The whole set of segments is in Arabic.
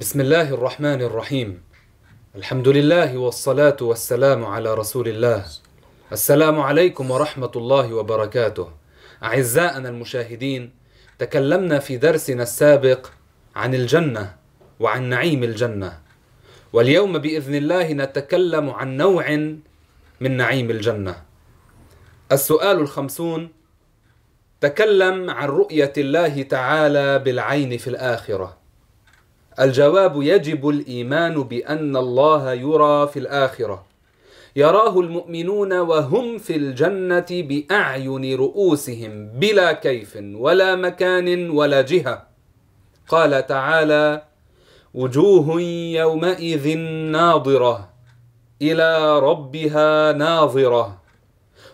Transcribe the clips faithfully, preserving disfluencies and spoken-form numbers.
بسم الله الرحمن الرحيم. الحمد لله والصلاة والسلام على رسول الله. السلام عليكم ورحمة الله وبركاته. أعزائنا المشاهدين، تكلمنا في درسنا السابق عن الجنة وعن نعيم الجنة، واليوم بإذن الله نتكلم عن نوع من نعيم الجنة. السؤال الخمسون: تكلم عن رؤية الله تعالى بالعين في الآخرة. الجواب: يجب الإيمان بأن الله يرى في الآخرة، يراه المؤمنون وهم في الجنة بأعين رؤوسهم بلا كيف ولا مكان ولا جهة. قال تعالى: وجوه يومئذ ناضرة إلى ربها ناظرة.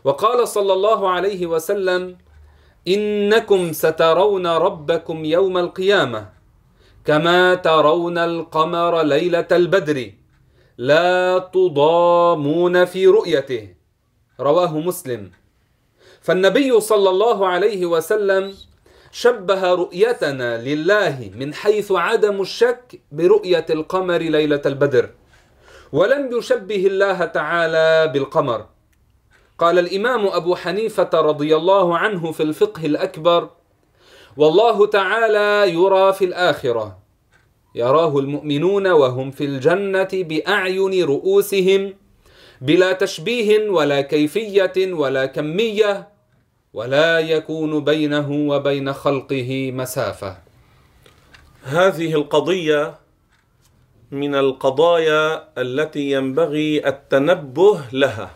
وقال صلى الله عليه وسلم: إنكم سترون ربكم يوم القيامة كما ترون القمر ليلة البدر لا تضامون في رؤيته. رواه مسلم. فالنبي صلى الله عليه وسلم شبه رؤيتنا لله من حيث عدم الشك برؤية القمر ليلة البدر، ولم يشبه الله تعالى بالقمر. قال الإمام أبو حنيفة رضي الله عنه في الفقه الأكبر: والله تعالى يرى في الآخرة، يراه المؤمنون وهم في الجنة بأعين رؤوسهم بلا تشبيه ولا كيفية ولا كمية، ولا يكون بينه وبين خلقه مسافة. هذه القضية من القضايا التي ينبغي التنبه لها،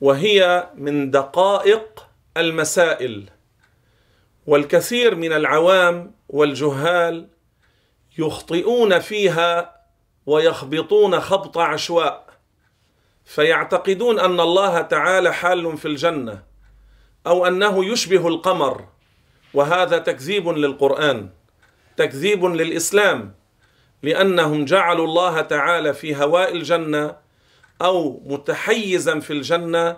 وهي من دقائق المسائل. والكثير من العوام والجهال يخطئون فيها ويخبطون خبط عشواء، فيعتقدون أن الله تعالى حال في الجنة أو أنه يشبه القمر، وهذا تكذيب للقرآن، تكذيب للإسلام، لأنهم جعلوا الله تعالى في هواء الجنة أو متحيزا في الجنة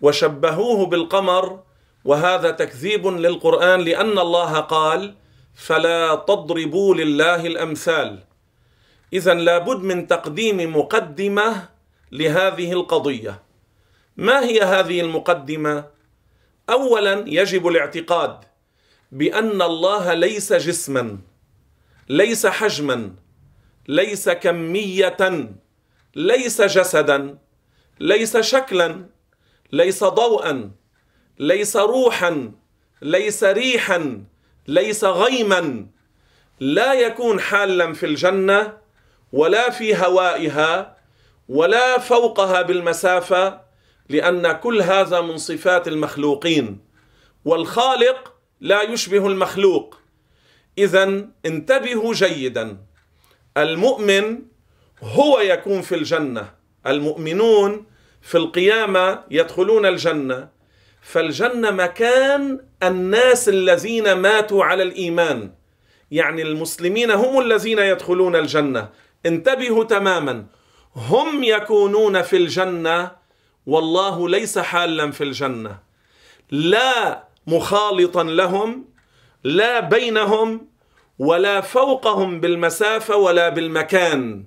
وشبهوه بالقمر، وهذا تكذيب للقرآن، لأن الله قال: فلا تضربوا لله الأمثال. إذن لابد من تقديم مقدمة لهذه القضية. ما هي هذه المقدمة؟ أولا يجب الاعتقاد بأن الله ليس جسما، ليس حجما، ليس كمية، ليس جسدا، ليس شكلا، ليس ضوءا، ليس روحا، ليس ريحا، ليس غيما. لا يكون حالا في الجنة ولا في هوائها ولا فوقها بالمسافة، لأن كل هذا من صفات المخلوقين، والخالق لا يشبه المخلوق. إذن انتبهوا جيدا، المؤمن هو يكون في الجنة، المؤمنون في القيامة يدخلون الجنة. فالجنة مكان الناس الذين ماتوا على الإيمان، يعني المسلمين هم الذين يدخلون الجنة. انتبهوا تماما، هم يكونون في الجنة والله ليس حالا في الجنة، لا مخالطا لهم، لا بينهم ولا فوقهم بالمسافة ولا بالمكان.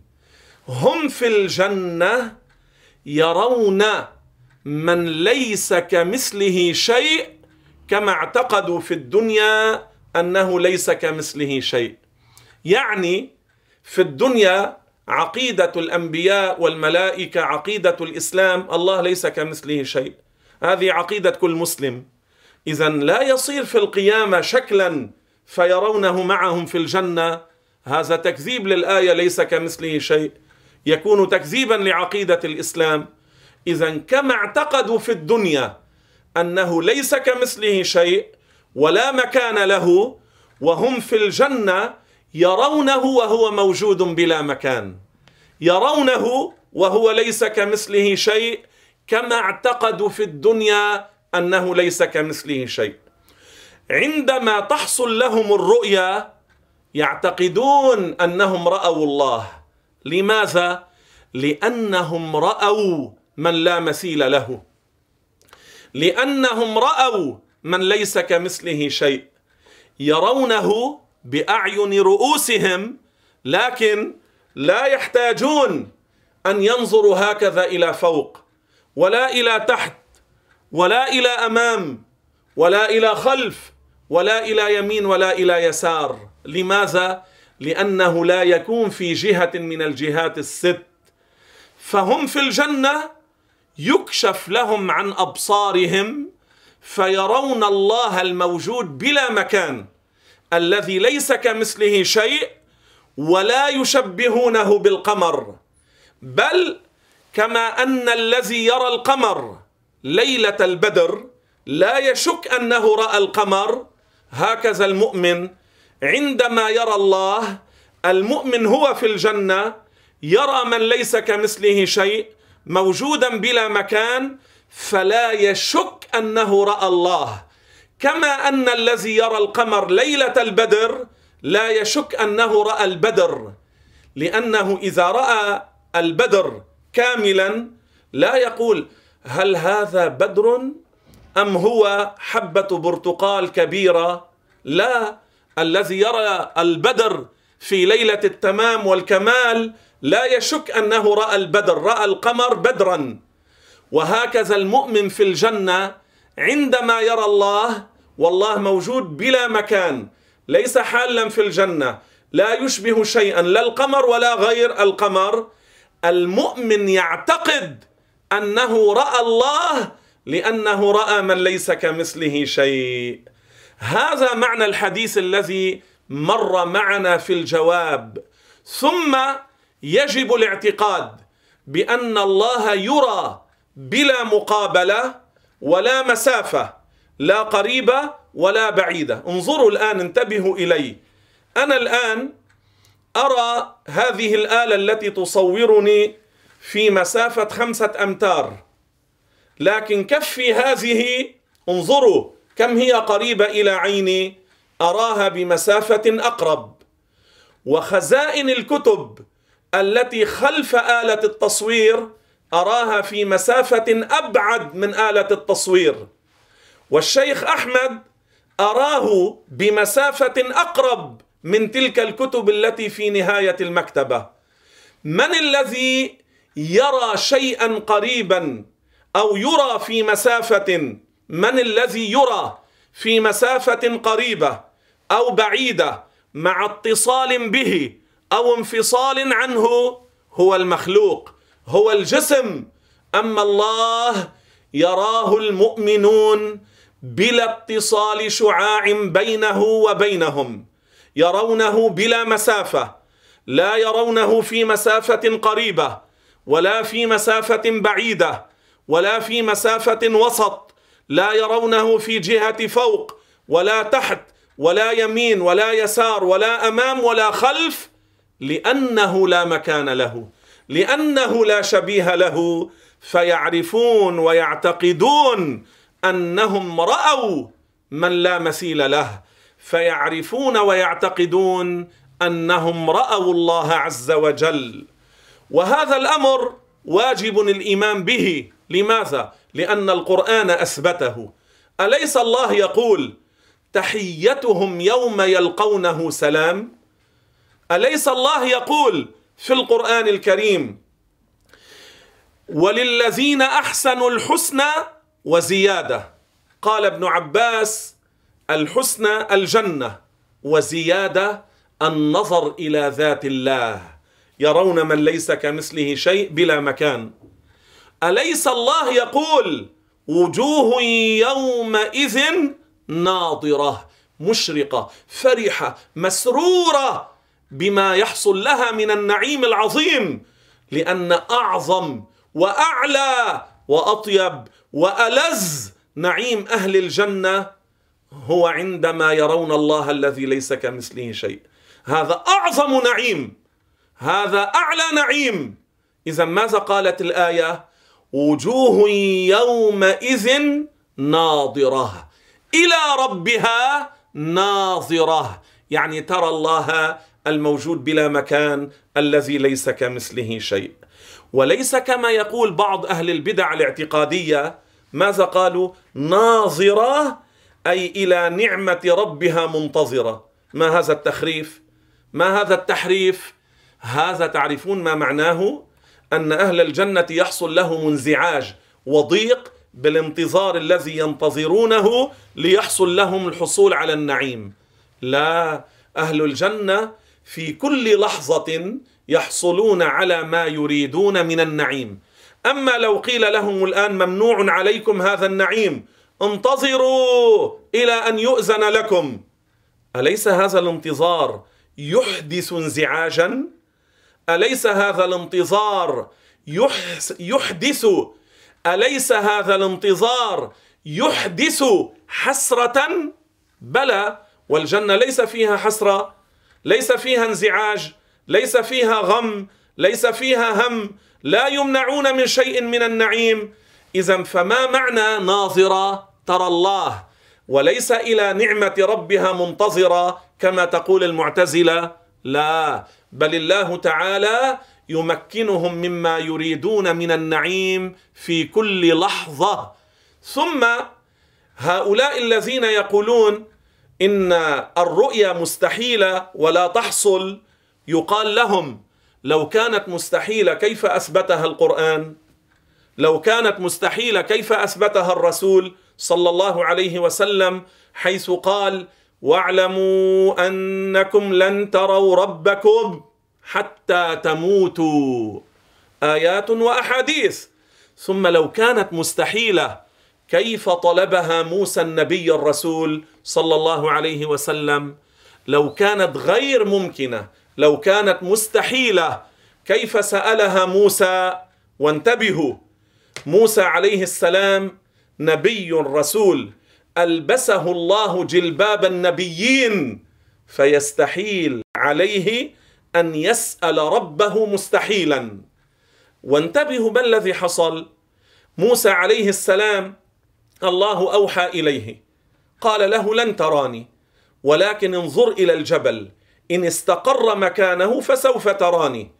هم في الجنة يرون من ليس كمثله شيء، كما اعتقدوا في الدنيا أنه ليس كمثله شيء. يعني في الدنيا عقيدة الأنبياء والملائكة، عقيدة الإسلام، الله ليس كمثله شيء، هذه عقيدة كل مسلم. إذن لا يصير في القيامة شكلا فيرونه معهم في الجنة، هذا تكذيب للآية ليس كمثله شيء، يكون تكذيبا لعقيدة الإسلام. إذن كما اعتقدوا في الدنيا أنه ليس كمثله شيء ولا مكان له، وهم في الجنة يرونه وهو موجود بلا مكان، يرونه وهو ليس كمثله شيء، كما اعتقدوا في الدنيا أنه ليس كمثله شيء. عندما تحصل لهم الرؤيا يعتقدون أنهم رأوا الله. لماذا؟ لأنهم رأوا من لا مثيل له، لأنهم رأوا من ليس كمثله شيء، يرونه بأعين رؤوسهم لكن لا يحتاجون أن ينظروا هكذا إلى فوق ولا إلى تحت ولا إلى أمام ولا إلى خلف ولا إلى يمين ولا إلى يسار. لماذا؟ لأنه لا يكون في جهة من الجهات الست، فهم في الجنة يكشف لهم عن أبصارهم فيرون الله الموجود بلا مكان الذي ليس كمثله شيء ولا يشبهونه بالقمر، بل كما أن الذي يرى القمر ليلة البدر لا يشك أنه رأى القمر، هكذا المؤمن عندما يرى الله، المؤمن هو في الجنة يرى من ليس كمثله شيء موجودا بلا مكان فلا يشك أنه رأى الله، كما أن الذي يرى القمر ليلة البدر لا يشك أنه رأى البدر، لأنه إذا رأى البدر كاملا لا يقول هل هذا بدر أم هو حبة برتقال كبيرة، لا، الذي يرى البدر في ليلة التمام والكمال لا يشك أنه رأى البدر، رأى القمر بدرا. وهكذا المؤمن في الجنة عندما يرى الله، والله موجود بلا مكان، ليس حالا في الجنة، لا يشبه شيئا لا القمر ولا غير القمر، المؤمن يعتقد أنه رأى الله لأنه رأى من ليس كمثله شيء. هذا معنى الحديث الذي مر معنا في الجواب. ثم يجب الاعتقاد بأن الله يرى بلا مقابلة ولا مسافة، لا قريبة ولا بعيدة. انظروا الآن، انتبهوا إلي، أنا الآن أرى هذه الآلة التي تصورني في مسافة خمسة أمتار، لكن كفي هذه انظروا كم هي قريبة إلى عيني، أراها بمسافة أقرب. وخزائن الكتب التي خلف آلة التصوير أراها في مسافة أبعد من آلة التصوير، والشيخ أحمد أراه بمسافة أقرب من تلك الكتب التي في نهاية المكتبة. من الذي يرى شيئا قريبا أو يرى في مسافة؟ من الذي يرى في مسافة قريبة أو بعيدة مع اتصال به أو انفصال عنه؟ هو المخلوق، هو الجسم. أما الله يراه المؤمنون بلا اتصال شعاع بينه وبينهم، يرونه بلا مسافة، لا يرونه في مسافة قريبة ولا في مسافة بعيدة ولا في مسافة وسط، لا يرونه في جهة فوق ولا تحت ولا يمين ولا يسار ولا أمام ولا خلف، لأنه لا مكان له، لأنه لا شبيه له، فيعرفون ويعتقدون أنهم رأوا من لا مثيل له، فيعرفون ويعتقدون أنهم رأوا الله عز وجل. وهذا الأمر واجب الإيمان به. لماذا؟ لأن القرآن أثبته. أليس الله يقول تحيتهم يوم يلقونه سلام؟ أليس الله يقول في القرآن الكريم وللذين أحسنوا الحسنى وزيادة؟ قال ابن عباس الحسنى الجنة وزيادة النظر إلى ذات الله، يرون من ليس كمثله شيء بلا مكان. أليس الله يقول وجوه يومئذ ناضرة مشرقة فرحة مسرورة بما يحصل لها من النعيم العظيم، لأن أعظم وأعلى وأطيب وألذ نعيم أهل الجنة هو عندما يرون الله الذي ليس كمثله شيء. هذا أعظم نعيم، هذا أعلى نعيم. إذا ماذا قالت الآية؟ وجوه يومئذ ناضرة إلى ربها ناظرة، يعني ترى الله الموجود بلا مكان الذي ليس كمثله شيء. وليس كما يقول بعض أهل البدع الاعتقادية، ماذا قالوا؟ ناظرة أي إلى نعمة ربها منتظرة. ما هذا التخريف؟ ما هذا التحريف؟ هذا تعرفون ما معناه؟ أن أهل الجنة يحصل لهم انزعاج وضيق بالانتظار الذي ينتظرونه ليحصل لهم الحصول على النعيم. لا، أهل الجنة في كل لحظة يحصلون على ما يريدون من النعيم. أما لو قيل لهم الآن ممنوع عليكم هذا النعيم، انتظروا إلى أن يؤذن لكم، أليس هذا الانتظار يحدث انزعاجا؟ أليس هذا الانتظار يحدث أليس هذا الانتظار يحدث حسرة؟ بلى، والجنة ليس فيها حسرة، ليس فيها انزعاج، ليس فيها غم، ليس فيها هم، لا يمنعون من شيء من النعيم. إذن فما معنى ناظرة ترى الله وليس إلى نعمة ربها منتظرة كما تقول المعتزلة؟ لا، بل الله تعالى يمكنهم مما يريدون من النعيم في كل لحظة. ثم هؤلاء الذين يقولون إن الرؤيا مستحيلة ولا تحصل، يقال لهم لو كانت مستحيلة كيف أثبتها القرآن؟ لو كانت مستحيلة كيف أثبتها الرسول صلى الله عليه وسلم، حيث قال واعلموا أنكم لن تروا ربكم حتى تموتوا، آيات وأحاديث. ثم لو كانت مستحيلة كيف طلبها موسى النبي الرسول صلى الله عليه وسلم؟ لو كانت غير ممكنة، لو كانت مستحيلة كيف سألها موسى؟ وانتبهوا، موسى عليه السلام نبي رسول ألبسه الله جلباب النبيين، فيستحيل عليه أن يسأل ربه مستحيلا. وانتبهوا ما الذي حصل. موسى عليه السلام الله أوحى إليه قال له لن تراني ولكن انظر إلى الجبل، إن استقر مكانه فسوف تراني.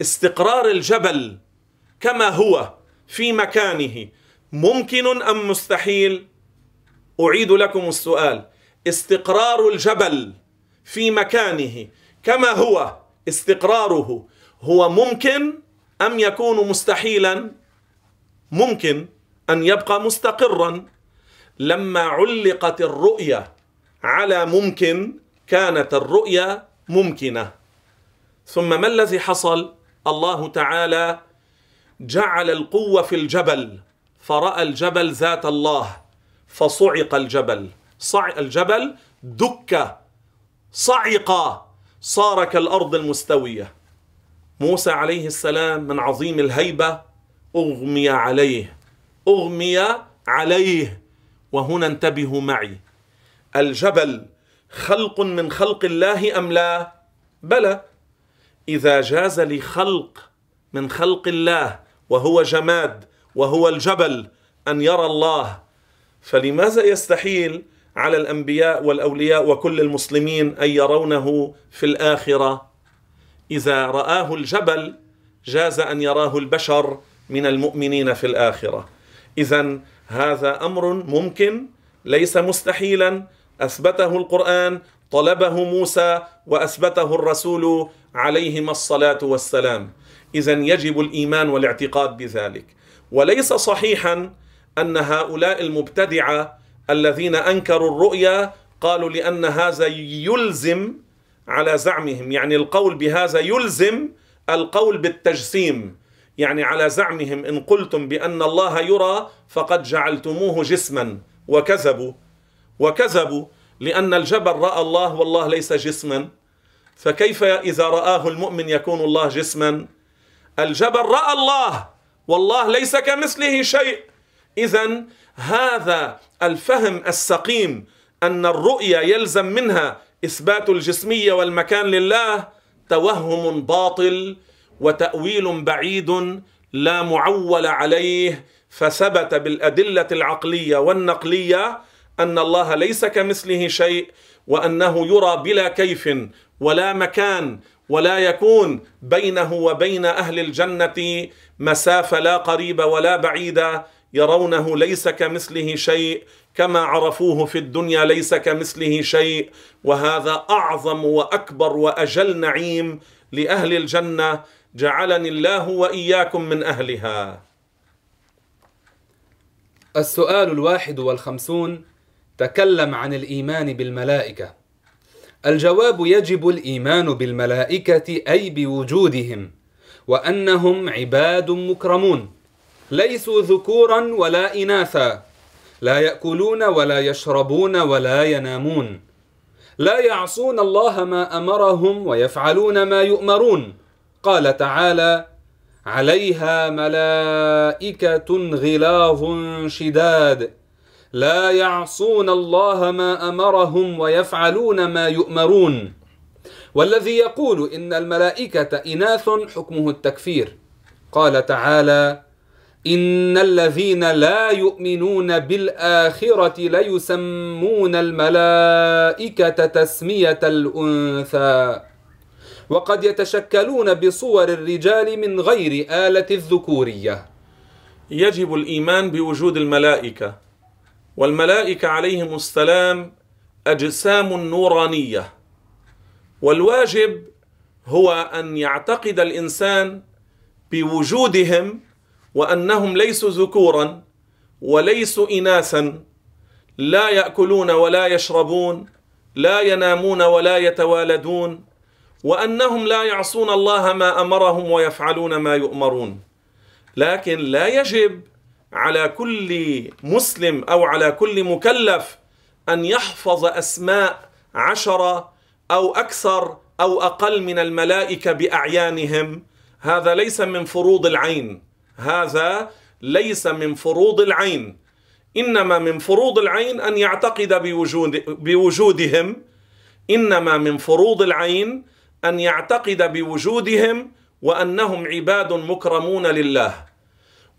استقرار الجبل كما هو في مكانه ممكن أم مستحيل؟ أعيد لكم السؤال، استقرار الجبل في مكانه كما هو، استقراره هو ممكن أم يكون مستحيلا؟ ممكن أن يبقى مستقرا. لما علقت الرؤية على ممكن كانت الرؤية ممكنة. ثم ما الذي حصل؟ الله تعالى جعل القوة في الجبل فرأى الجبل ذات الله فصعق الجبل، صعق الجبل دك، صعق، صار كالأرض المستوية. موسى عليه السلام من عظيم الهيبة أغمي عليه، أغمي عليه. وهنا انتبهوا معي، الجبل خلق من خلق الله أم لا؟ بلى، إذا جاز لخلق من خلق الله وهو جماد وهو الجبل أن يرى الله، فلماذا يستحيل على الأنبياء والأولياء وكل المسلمين أن يرونه في الآخرة؟ إذا رآه الجبل جاز أن يراه البشر من المؤمنين في الآخرة. إذن هذا أمر ممكن ليس مستحيلا، أثبته القرآن، طلبه موسى، وأثبته الرسول عليهما الصلاة والسلام. إذن يجب الإيمان والاعتقاد بذلك. وليس صحيحا أن هؤلاء المبتدعة الذين أنكروا الرؤيا قالوا لأن هذا يلزم على زعمهم، يعني القول بهذا يلزم القول بالتجسيم، يعني على زعمهم إن قلتم بأن الله يرى فقد جعلتموه جسما، وكذبوا وكذبوا لأن الجبل رأى الله والله ليس جسما، فكيف إذا رآه المؤمن يكون الله جسما؟ الجبل رأى الله والله ليس كمثله شيء. إذن هذا الفهم السقيم أن الرؤيا يلزم منها إثبات الجسمية والمكان لله توهم باطل وتأويل بعيد لا معول عليه، فثبت بالأدلة العقلية والنقلية أن الله ليس كمثله شيء، وأنه يرى بلا كيف ولا مكان، ولا يكون بينه وبين أهل الجنة مسافة لا قريبة ولا بعيدة، يرونه ليس كمثله شيء، كما عرفوه في الدنيا ليس كمثله شيء، وهذا أعظم وأكبر وأجل نعيم لأهل الجنة، جعلني الله وإياكم من أهلها. السؤال الواحد والخمسون: تكلم عن الإيمان بالملائكة. الجواب: يجب الإيمان بالملائكة أي بوجودهم، وأنهم عباد مكرمون، ليسوا ذكورا ولا إناثا، لا يأكلون ولا يشربون ولا ينامون، لا يعصون الله ما أمرهم ويفعلون ما يؤمرون. قال تعالى: عليها ملائكة غلاظ شداد لا يعصون الله ما أمرهم ويفعلون ما يؤمرون. والذي يقول إن الملائكة إناث حكمه التكفير. قال تعالى: إن الذين لا يؤمنون بالآخرة ليسمون الملائكة تسمية الأنثى، وقد يتشكلون بصور الرجال من غير آلة الذكورية. يجب الإيمان بوجود الملائكة، والملائكة عليهم السلام أجسام نورانية، والواجب هو أن يعتقد الإنسان بوجودهم وأنهم ليسوا ذكورا وليسوا إناثا، لا يأكلون ولا يشربون، لا ينامون ولا يتوالدون، وأنهم لا يعصون الله ما أمرهم ويفعلون ما يؤمرون. لكن لا يجب على كل مسلم أو على كل مكلف أن يحفظ أسماء عشرة أو أكثر أو أقل من الملائكة بأعيانهم، هذا ليس من فروض العين، هذا ليس من فروض العين. إنما من فروض العين أن يعتقد بوجود بوجودهم إنما من فروض العين أن يعتقد بوجودهم وأنهم عباد مكرمون لله.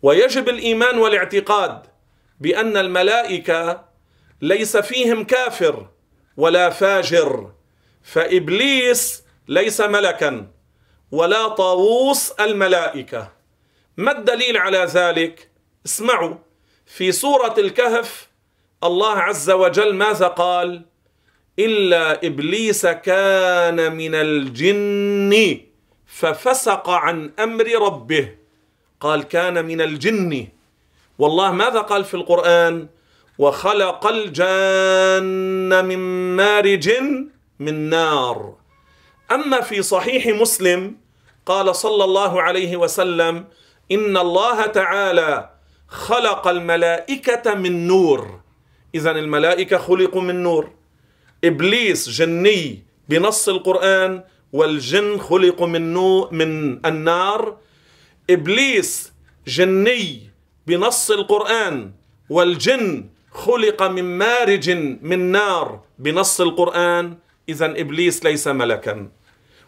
ويجب الإيمان والاعتقاد بأن الملائكة ليس فيهم كافر ولا فاجر، فإبليس ليس ملكا ولا طاووس الملائكة. ما الدليل على ذلك؟ اسمعوا، في سورة الكهف الله عز وجل ماذا قال؟ إلا إبليس كان من الجن ففسق عن أمر ربه. قال كان من الجن، والله ماذا قال في القرآن؟ وخلق الجن من مارج من نار. أما في صحيح مسلم قال صلى الله عليه وسلم: إن الله تعالى خلق الملائكة من نور. إذن الملائكة خلقوا من نور، إبليس جني بنص القرآن، والجن خلقوا من نور من النار. إبليس جني بنص القرآن، والجن خلق من مارج من نار بنص القرآن. إذن إبليس ليس ملكا.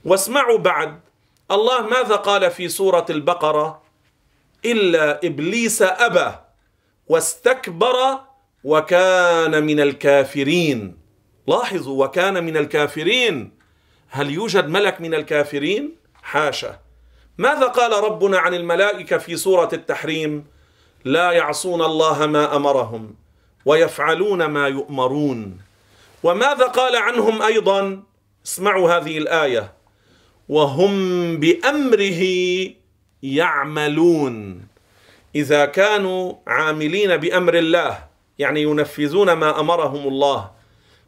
واسمعوا بعد، الله ماذا قال في سورة البقرة؟ إلا إبليس أبى واستكبر وكان من الكافرين. لاحظوا، وكان من الكافرين. هل يوجد ملك من الكافرين؟ حاشا. ماذا قال ربنا عن الملائكة في سورة التحريم؟ لا يعصون الله ما أمرهم ويفعلون ما يؤمرون. وماذا قال عنهم أيضا؟ اسمعوا هذه الآية: وهم بأمره يعملون. إذا كانوا عاملين بأمر الله، يعني ينفذون ما أمرهم الله،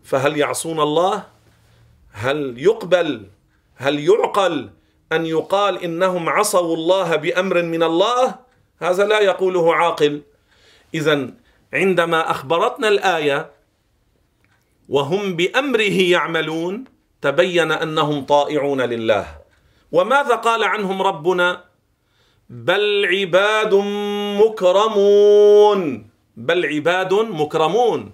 فهل يعصون الله؟ هل يقبل، هل يعقل أن يقال إنهم عصوا الله بأمر من الله؟ هذا لا يقوله عاقل. إذن عندما أخبرتنا الآية وهم بأمره يعملون، تبين أنهم طائعون لله. وماذا قال عنهم ربنا؟ بل عباد مكرمون. بل عباد مكرمون.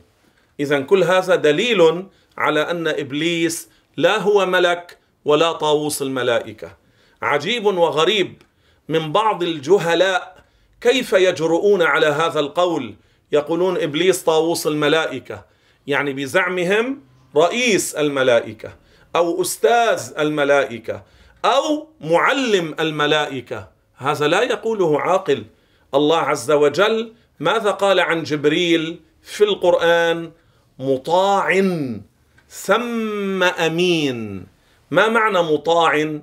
إذن كل هذا دليل على أن إبليس لا هو ملك ولا طاووس الملائكة. عجيب وغريب من بعض الجهلاء كيف يجرؤون على هذا القول، يقولون إبليس طاووس الملائكة، يعني بزعمهم رئيس الملائكة أو أستاذ الملائكة أو معلم الملائكة. هذا لا يقوله عاقل. الله عز وجل ماذا قال عن جبريل في القرآن؟ مطاع ثم أمين. ما معنى مطاع؟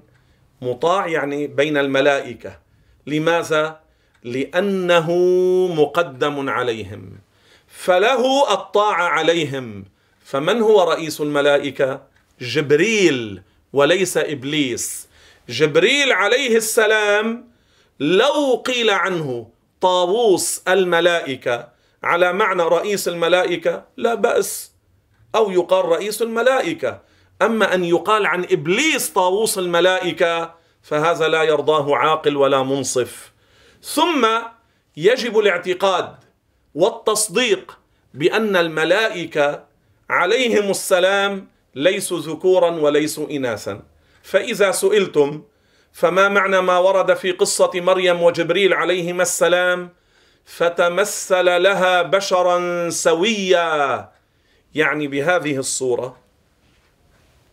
مطاع يعني بين الملائكة. لماذا؟ لأنه مقدم عليهم فله الطاعة عليهم. فمن هو رئيس الملائكة؟ جبريل وليس إبليس. جبريل عليه السلام لو قيل عنه طاووس الملائكة على معنى رئيس الملائكة لا بأس، أو يقال رئيس الملائكة. أما أن يقال عن إبليس طاووس الملائكة فهذا لا يرضاه عاقل ولا منصف. ثم يجب الاعتقاد والتصديق بأن الملائكة عليهم السلام ليسوا ذكورا وليسوا إناثا. فإذا سئلتم فما معنى ما ورد في قصة مريم وجبريل عليهما السلام؟ فتمثل لها بشرا سويا، يعني بهذه الصورة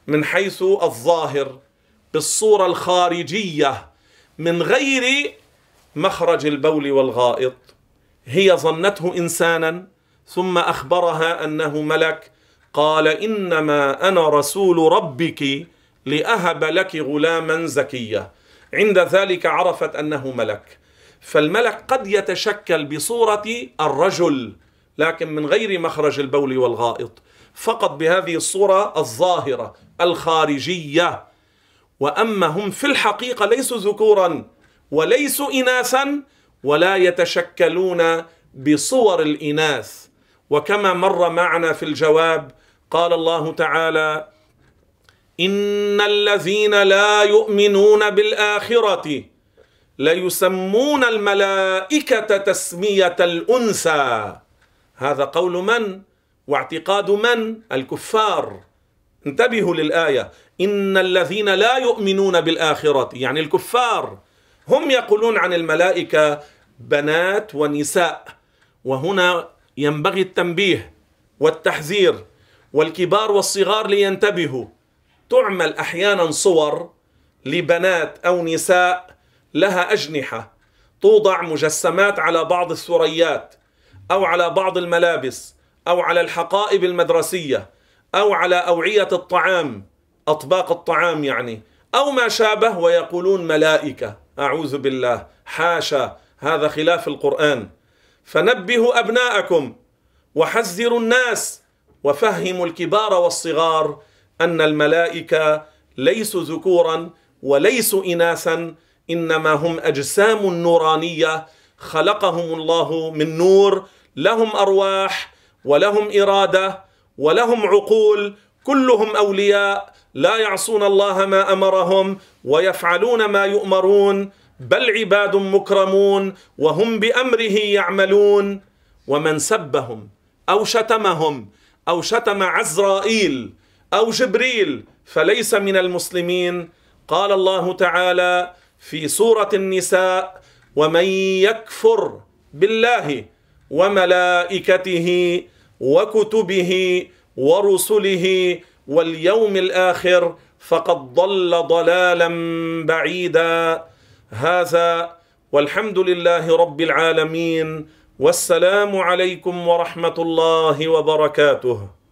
من حيث الظاهر، بالصورة الخارجية من غير مخرج البول والغائط. هي ظنته إنسانا ثم أخبرها أنه ملك، قال إنما أنا رسول ربك لأهب لك غلاما زكيا. عند ذلك عرفت أنه ملك. فالملك قد يتشكل بصورة الرجل لكن من غير مخرج البول والغائط، فقط بهذه الصورة الظاهرة الخارجية. وأما هم في الحقيقة ليسوا ذكورا وليسوا إناثا ولا يتشكلون بصور الإناث. وكما مر معنا في الجواب قال الله تعالى إن الذين لا يؤمنون بالآخرة ليسمون الملائكة تسمية الأنثى. هذا قول من واعتقاد من؟ الكفار. انتبهوا للآية، إن الذين لا يؤمنون بالآخرة يعني الكفار، هم يقولون عن الملائكة بنات ونساء. وهنا ينبغي التنبيه والتحذير، والكبار والصغار لينتبهوا. تعمل أحيانا صور لبنات أو نساء لها أجنحة، توضع مجسمات على بعض الثريات أو على بعض الملابس أو على الحقائب المدرسية أو على أوعية الطعام، أطباق الطعام يعني، أو ما شابه، ويقولون ملائكة. أعوذ بالله، حاشا، هذا خلاف القرآن. فنبهوا أبناءكم وحذروا الناس وفهموا الكبار والصغار أن الملائكة ليسوا ذكورا وليسوا إناثا، إنما هم أجسام نورانية خلقهم الله من نور، لهم أرواح ولهم إرادة ولهم عقول، كلهم أولياء لا يعصون الله ما أمرهم ويفعلون ما يؤمرون، بل عباد مكرمون وهم بأمره يعملون. ومن سبهم أو شتمهم أو شتم عزرائيل أو جبريل فليس من المسلمين. قال الله تعالى في سورة النساء ومن يكفر بالله وملائكته وكتبه ورسله واليوم الآخر فقد ضل ضلالا بعيدا. هذا والحمد لله رب العالمين والسلام عليكم ورحمة الله وبركاته.